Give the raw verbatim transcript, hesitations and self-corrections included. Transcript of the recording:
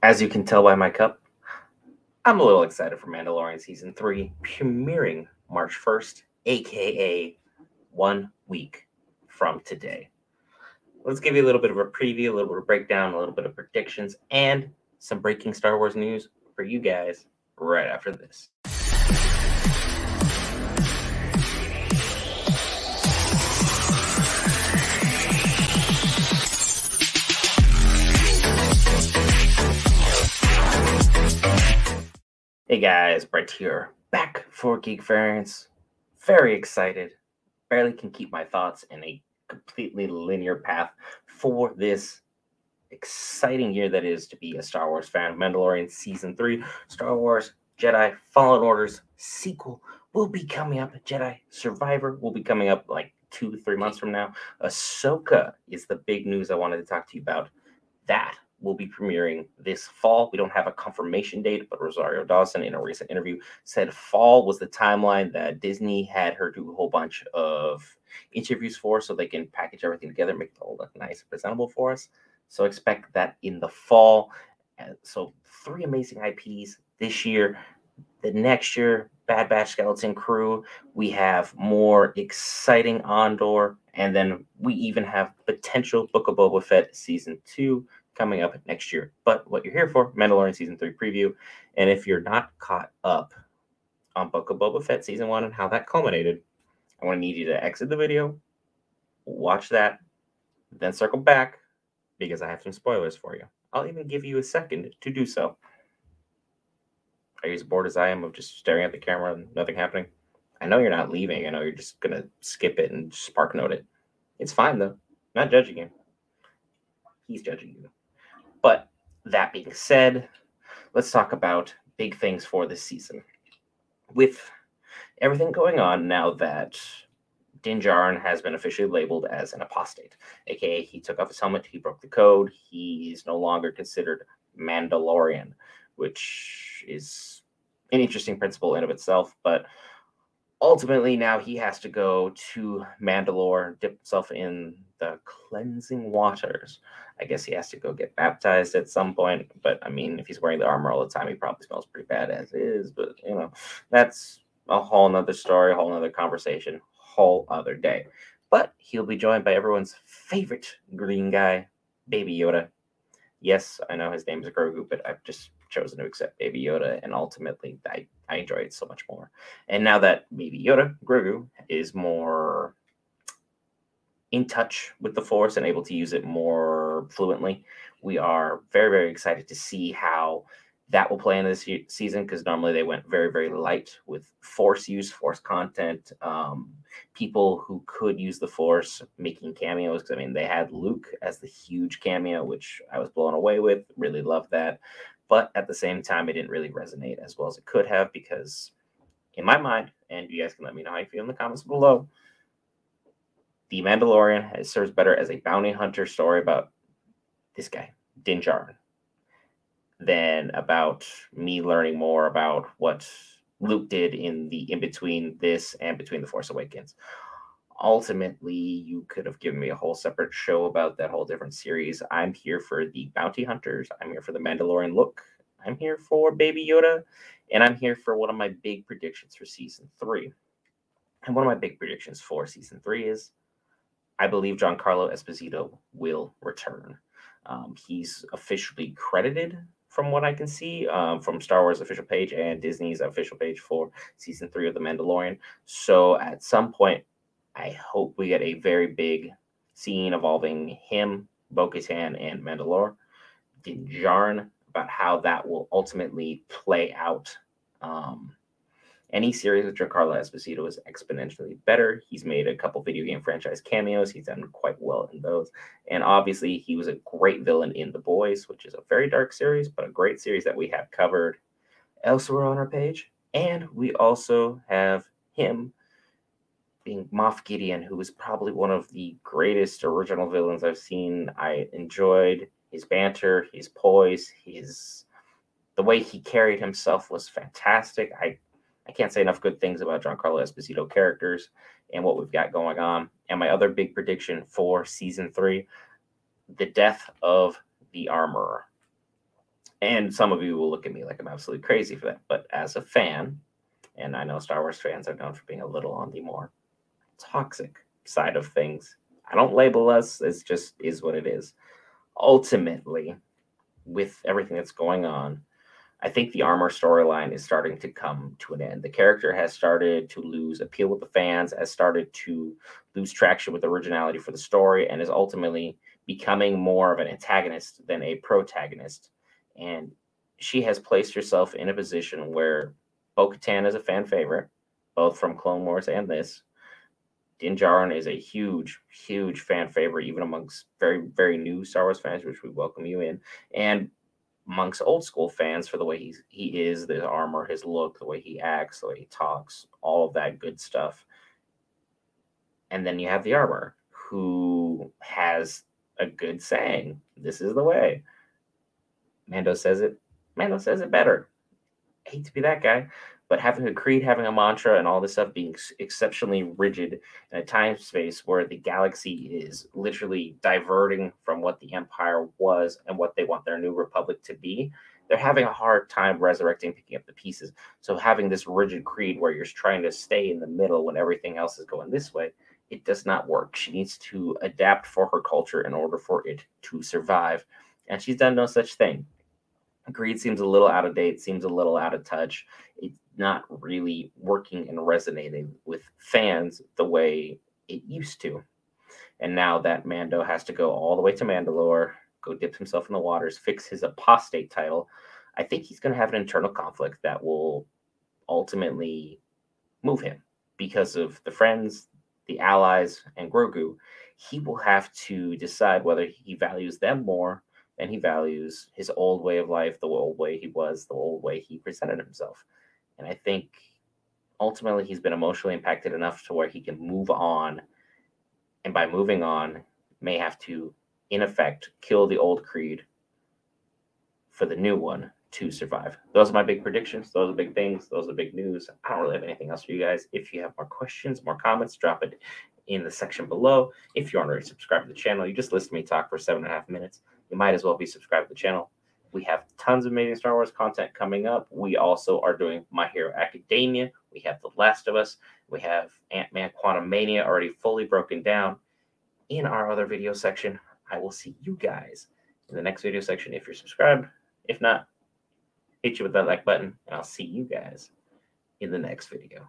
As you can tell by my cup, I'm a little excited for Mandalorian Season three, premiering March first, a k a one week from today. Let's give you a little bit of a preview, a little bit of breakdown, a little bit of predictions, and some breaking Star Wars news for you guys right after this. Hey guys, Brett here, back for Geek Variants. Very excited. Barely can keep my thoughts in a completely linear path for this exciting year that is to be a Star Wars fan. Mandalorian Season three, Star Wars Jedi Fallen Order's sequel will be coming up. Jedi Survivor will be coming up like two, three months from now. Ahsoka is the big news I wanted to talk to you about. That will be premiering this fall. We don't have a confirmation date, but Rosario Dawson in a recent interview said fall was the timeline that Disney had her do a whole bunch of interviews for so they can package everything together, make it all look nice and presentable for us. So expect that in the fall. And so three amazing I Ps this year. The next year, Bad Batch, Skeleton Crew. We have more exciting Andor. And then we even have potential Book of Boba Fett Season two coming up next year. But what you're here for, Mandalorian Season three preview. And if you're not caught up on Book of Boba Fett Season one and how that culminated, I want to need you to exit the video, watch that, then circle back, because I have some spoilers for you. I'll even give you a second to do so. Are you as bored as I am of just staring at the camera and nothing happening? I know you're not leaving. I know you're just going to skip it and spark note it. It's fine, though. I'm not judging you. He's judging you. But that being said, let's talk about big things for this season. With everything going on now that Din Djarin has been officially labeled as an apostate, aka he took off his helmet, he broke the code, he is no longer considered Mandalorian, which is an interesting principle in of itself, but ultimately now he has to go to Mandalore, dip himself in the cleansing waters. I guess he has to go get baptized at some point, but I mean, if he's wearing the armor all the time, he probably smells pretty bad as is, but you know, that's a whole nother story, a whole nother conversation, whole other day. But he'll be joined by everyone's favorite green guy, Baby Yoda. Yes, I know his name is Grogu, but I've just chosen to accept Baby Yoda, and ultimately I, I enjoy it so much more. And now that Baby Yoda, Grogu, is more in touch with the Force and able to use it more fluently, we are very, very excited to see how that will play in this season, because normally they went very, very light with Force use, Force content, um, people who could use the Force making cameos. Because I mean, they had Luke as the huge cameo, which I was blown away with, really loved that. But at the same time, it didn't really resonate as well as it could have, because in my mind, and you guys can let me know how you feel in the comments below, The Mandalorian has, serves better as a bounty hunter story about this guy, Din Djarin, than about me learning more about what Luke did in the in-between this and between The Force Awakens. Ultimately, you could have given me a whole separate show about that whole different series. I'm here for the bounty hunters. I'm here for the Mandalorian look. I'm here for Baby Yoda. And I'm here for one of my big predictions for Season three. And one of my big predictions for Season three is I believe Giancarlo Esposito will return. Um, he's officially credited, from what I can see, um, from Star Wars' official page and Disney's official page for Season three of The Mandalorian. So at some point, I hope we get a very big scene involving him, Bo-Katan, and Mandalore, Din Djarin, about how that will ultimately play out. Um, any series with Giancarlo Esposito is exponentially better. He's made a couple video game franchise cameos. He's done quite well in those. And obviously, he was a great villain in The Boys, which is a very dark series, but a great series that we have covered elsewhere on our page. And we also have him being Moff Gideon, who is probably one of the greatest original villains I've seen. I enjoyed his banter, his poise, his the way he carried himself was fantastic. I, I can't say enough good things about Giancarlo Esposito characters and what we've got going on. And my other big prediction for Season three, the death of the Armorer. And some of you will look at me like I'm absolutely crazy for that. But as a fan, and I know Star Wars fans are known for being a little on the more toxic side of things. I don't label us. It's just is what it is. Ultimately, with everything that's going on, I think the armor storyline is starting to come to an end. The character has started to lose appeal with the fans, has started to lose traction with originality for the story, and is ultimately becoming more of an antagonist than a protagonist. And she has placed herself in a position where Bo-Katan is a fan favorite, both from Clone Wars and this. Din Djarin is a huge, huge fan favorite, even amongst very, very new Star Wars fans, which we welcome you in, and amongst old school fans for the way he's, he is, the armor, his look, the way he acts, the way he talks, all of that good stuff. And then you have the armor, who has a good saying. This is the way. Mando says it. Mando says it better. I hate to be that guy, but having a creed, having a mantra, and all this stuff being exceptionally rigid in a time space where the galaxy is literally diverting from what the Empire was and what they want their new republic to be, they're having a hard time resurrecting, picking up the pieces. So having this rigid creed where you're trying to stay in the middle when everything else is going this way, it does not work. She needs to adapt for her culture in order for it to survive. And she's done no such thing. Greed seems a little out of date, seems a little out of touch. It's not really working and resonating with fans the way it used to. And now that Mando has to go all the way to Mandalore, go dip himself in the waters, fix his apostate title, I think he's going to have an internal conflict that will ultimately move him. Because of the friends, the allies, and Grogu, he will have to decide whether he values them more and he values his old way of life, the old way he was, the old way he presented himself. And I think ultimately he's been emotionally impacted enough to where he can move on. And by moving on, may have to, in effect, kill the old creed for the new one to survive. Those are my big predictions. Those are big things. Those are big news. I don't really have anything else for you guys. If you have more questions, more comments, drop it in the section below. If you're already subscribed to the channel, you just listen to me talk for seven and a half minutes. You might as well be subscribed to the channel. We have tons of amazing Star Wars content coming up. We also are doing My Hero Academia. We have The Last of Us. We have Ant-Man Quantum Mania already fully broken down. In our other video section, I will see you guys in the next video section if you're subscribed. If not, hit you with that like button, and I'll see you guys in the next video.